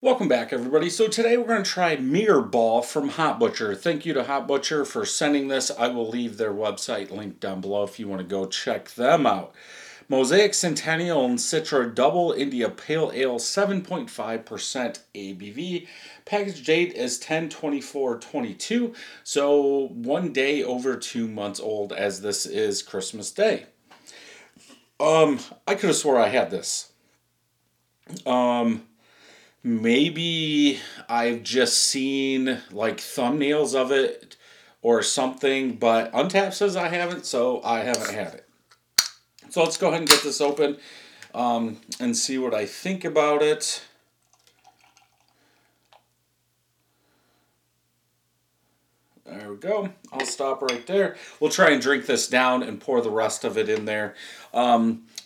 Welcome back, everybody. So today we're going to try Mirror Ball from Hot Butcher. Thank you to Hot Butcher for sending this. I will leave their website link down below if you want to go check them out. Mosaic Centennial and Citra Double India Pale Ale, 7.5% ABV. Package date is 10/24/22, so 1 day over 2 months old, as this is Christmas Day. I could have swore I had this. Maybe I've just seen like thumbnails of it or something, but Untappd says I haven't, so I haven't had it. So let's go ahead and get this open and see what I think about it. There we go. I'll stop right there. We'll try and drink this down and pour the rest of it in there.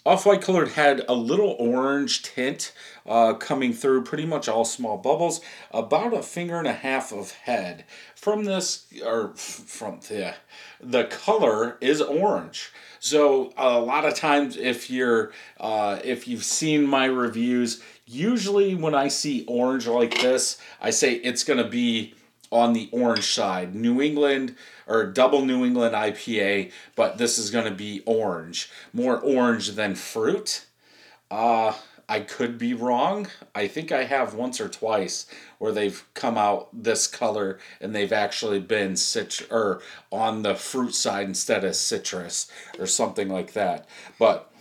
Off-white colored head, a little orange tint coming through pretty much all small bubbles, about a finger and a half of head. From this, or from the color is orange. So a lot of times if you've seen my reviews, usually when I see orange like this, I say it's going to be on the orange side, New England or double New England IPA, but this is going to be orange, more orange than fruit. I could be wrong. I think I have once or twice where they've come out this color and they've actually been on the fruit side instead of citrus or something like that. But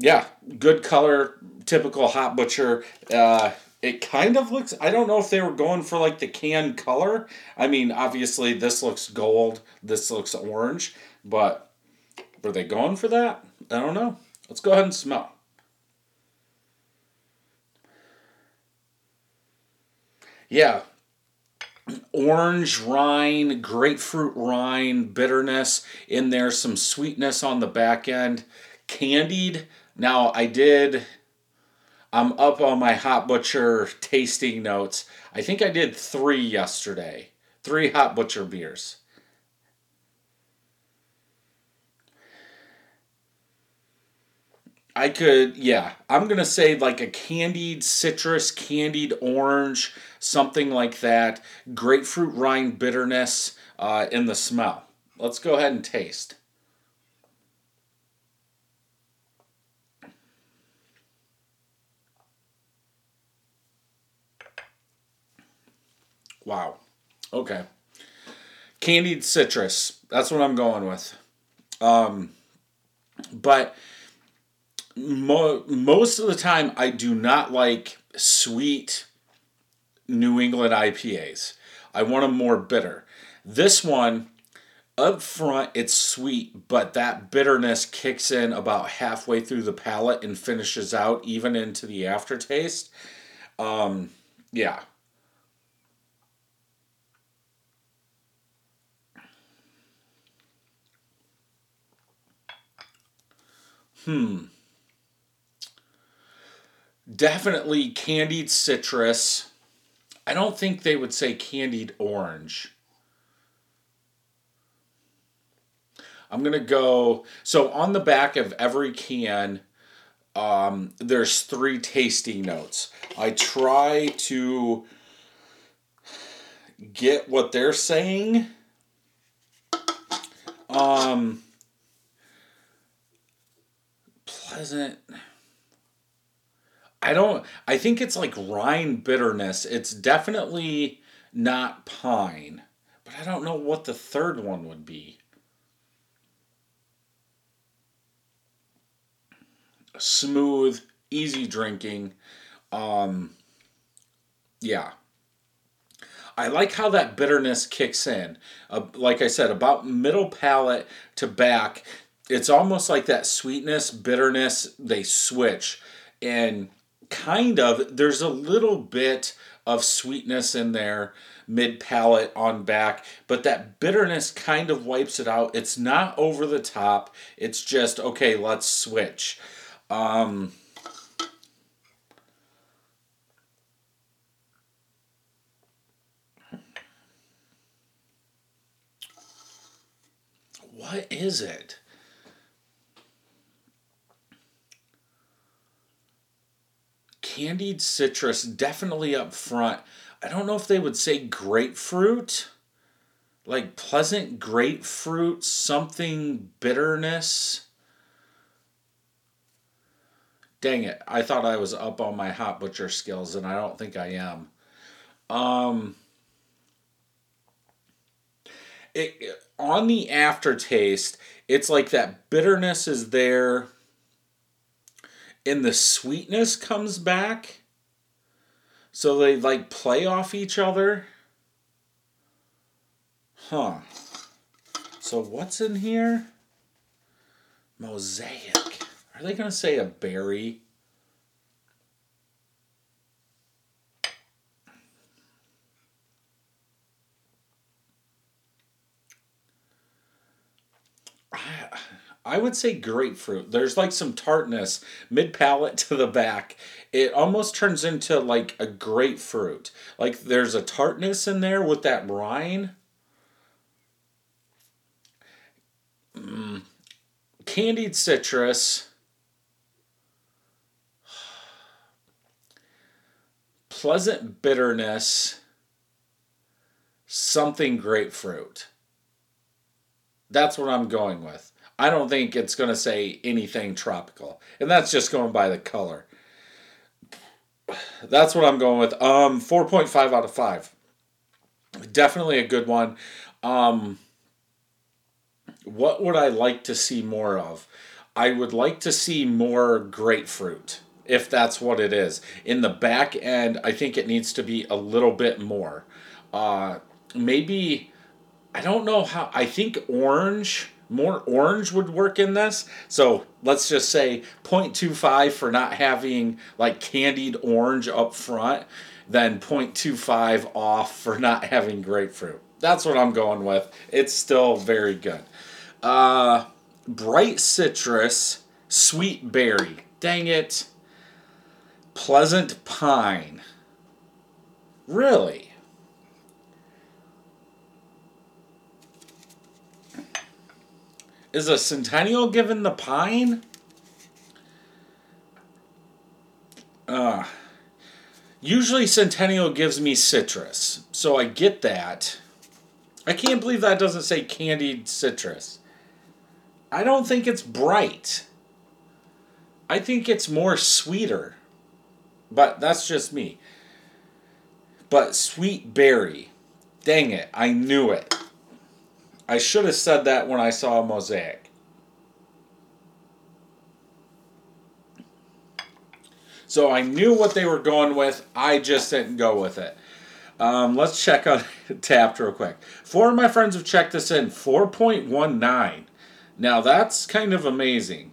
yeah, good color, typical Hot Butcher. It kind of looks, I don't know if they were going for like the can color. I mean, obviously this looks gold, this looks orange, but were they going for that? I don't know. Let's go ahead and smell. Yeah, orange rind, grapefruit rind, bitterness in there, some sweetness on the back end, candied. Now I'm up on my Hot Butcher tasting notes. I think I did 3 yesterday. 3 Hot Butcher beers. I'm going to say like a candied citrus, candied orange, something like that. Grapefruit rind bitterness in the smell. Let's go ahead and taste. Wow. Okay. Candied citrus. That's what I'm going with. But most of the time, I do not like sweet New England IPAs. I want them more bitter. This one, up front, it's sweet, but that bitterness kicks in about halfway through the palate and finishes out even into the aftertaste. Yeah. Definitely candied citrus. I don't think they would say candied orange. I'm going to go... So on the back of every can, there's 3 tasting notes. I try to get what they're saying. Pleasant... I think it's like rind bitterness. It's definitely not pine, but I don't know what the third one would be. Smooth, easy drinking. Yeah. I like how that bitterness kicks in. Like I said, about middle palate to back, it's almost like that sweetness, bitterness, they switch. And kind of, there's a little bit of sweetness in there, mid-palate on back, but that bitterness kind of wipes it out. It's not over the top. It's just, okay, let's switch. What is it? candied citrus definitely up front. I don't know if they would say grapefruit, like pleasant grapefruit, something bitterness. Dang it, I thought I was up on my Hot Butcher skills, and I don't think I am. It on the aftertaste, it's like that bitterness is there, and the sweetness comes back. So they like play off each other. Huh. So what's in here? Mosaic. Are they going to say a berry? I would say grapefruit. There's like some tartness mid-palate to the back. It almost turns into like a grapefruit. Like there's a tartness in there with that rind. Candied citrus. Pleasant bitterness, something grapefruit. That's what I'm going with. I don't think it's going to say anything tropical. And that's just going by the color. That's what I'm going with. 4.5 out of 5. Definitely a good one. What would I like to see more of? I would like to see more grapefruit. If that's what it is. In the back end, I think it needs to be a little bit more. Maybe, I don't know how, I think orange, more orange would work in this. So let's just say 0.25 for not having like candied orange up front, then 0.25 off for not having grapefruit. That's what I'm going with. It's still very good. Bright citrus, sweet berry. Dang it. Pleasant pine. Really? Is a Centennial given the pine? Usually Centennial gives me citrus, so I get that. I can't believe that doesn't say candied citrus. I don't think it's bright. I think it's more sweeter. But that's just me. But sweet berry. Dang it, I knew it. I should have said that when I saw a Mosaic. So I knew what they were going with. I just didn't go with it. Let's check on Untappd real quick. Four of my friends have checked this in. 4.19. Now that's kind of amazing.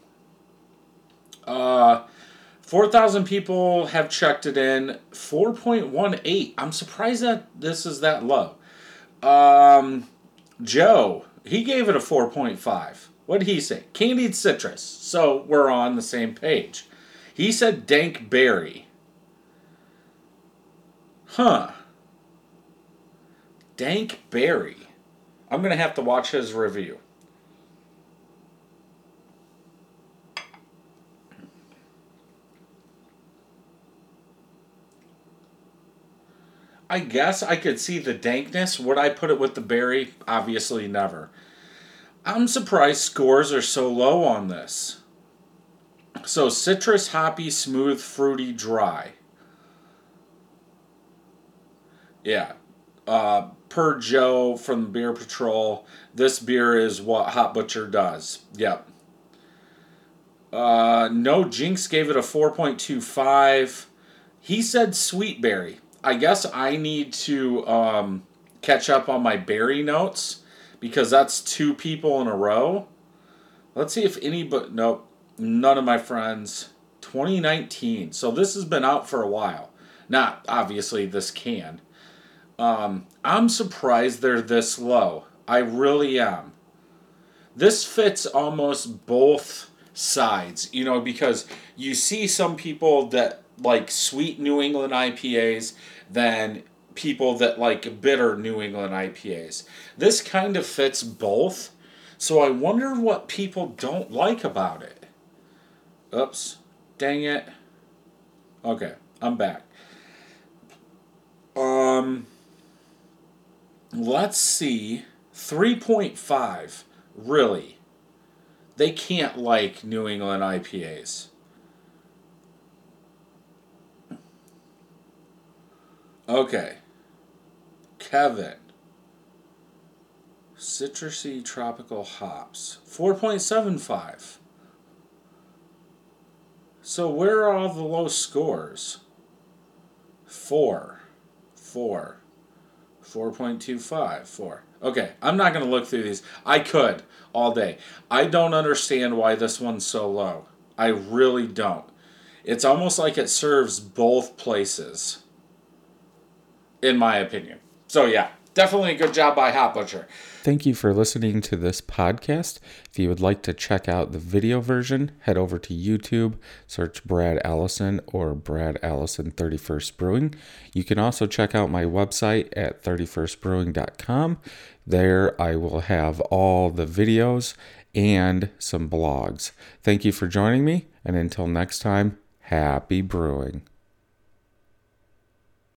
4,000 people have checked it in. 4.18. I'm surprised that this is that low. Joe, he gave it a 4.5. What did he say? Candied citrus. So we're on the same page. He said dank berry. Huh. Dank berry. I'm going to have to watch his review. I guess I could see the dankness. Would I put it with the berry? Obviously never. I'm surprised scores are so low on this. So citrus, hoppy, smooth, fruity, dry. Yeah. Per Joe from Beer Patrol, this beer is what Hot Butcher does. Yep. No, Jinx gave it a 4.25. He said sweet berry. I guess I need to catch up on my berry notes because that's two people in a row. Let's see if any, but nope, none of my friends. 2019. So this has been out for a while. Not obviously this can. I'm surprised they're this low. I really am. This fits almost both sides, you know, because you see some people that like sweet New England IPAs than people that like bitter New England IPAs. This kind of fits both, so I wonder what people don't like about it. Oops, dang it. Okay. I'm back. Let's see. 3.5. Really. They can't like New England IPAs. Okay. Kevin. Citrusy tropical hops. 4.75. So where are all the low scores? 4.25, 4. Okay, I'm not going to look through these. I could all day. I don't understand why this one's so low. I really don't. It's almost like it serves both places, in my opinion. So yeah, definitely a good job by Hot Butcher. Thank you for listening to this podcast. If you would like to check out the video version, head over to YouTube, search Brad Allison or Brad Allison 31st Brewing. You can also check out my website at 31stbrewing.com. There I will have all the videos and some blogs. Thank you for joining me, and until next time, happy brewing.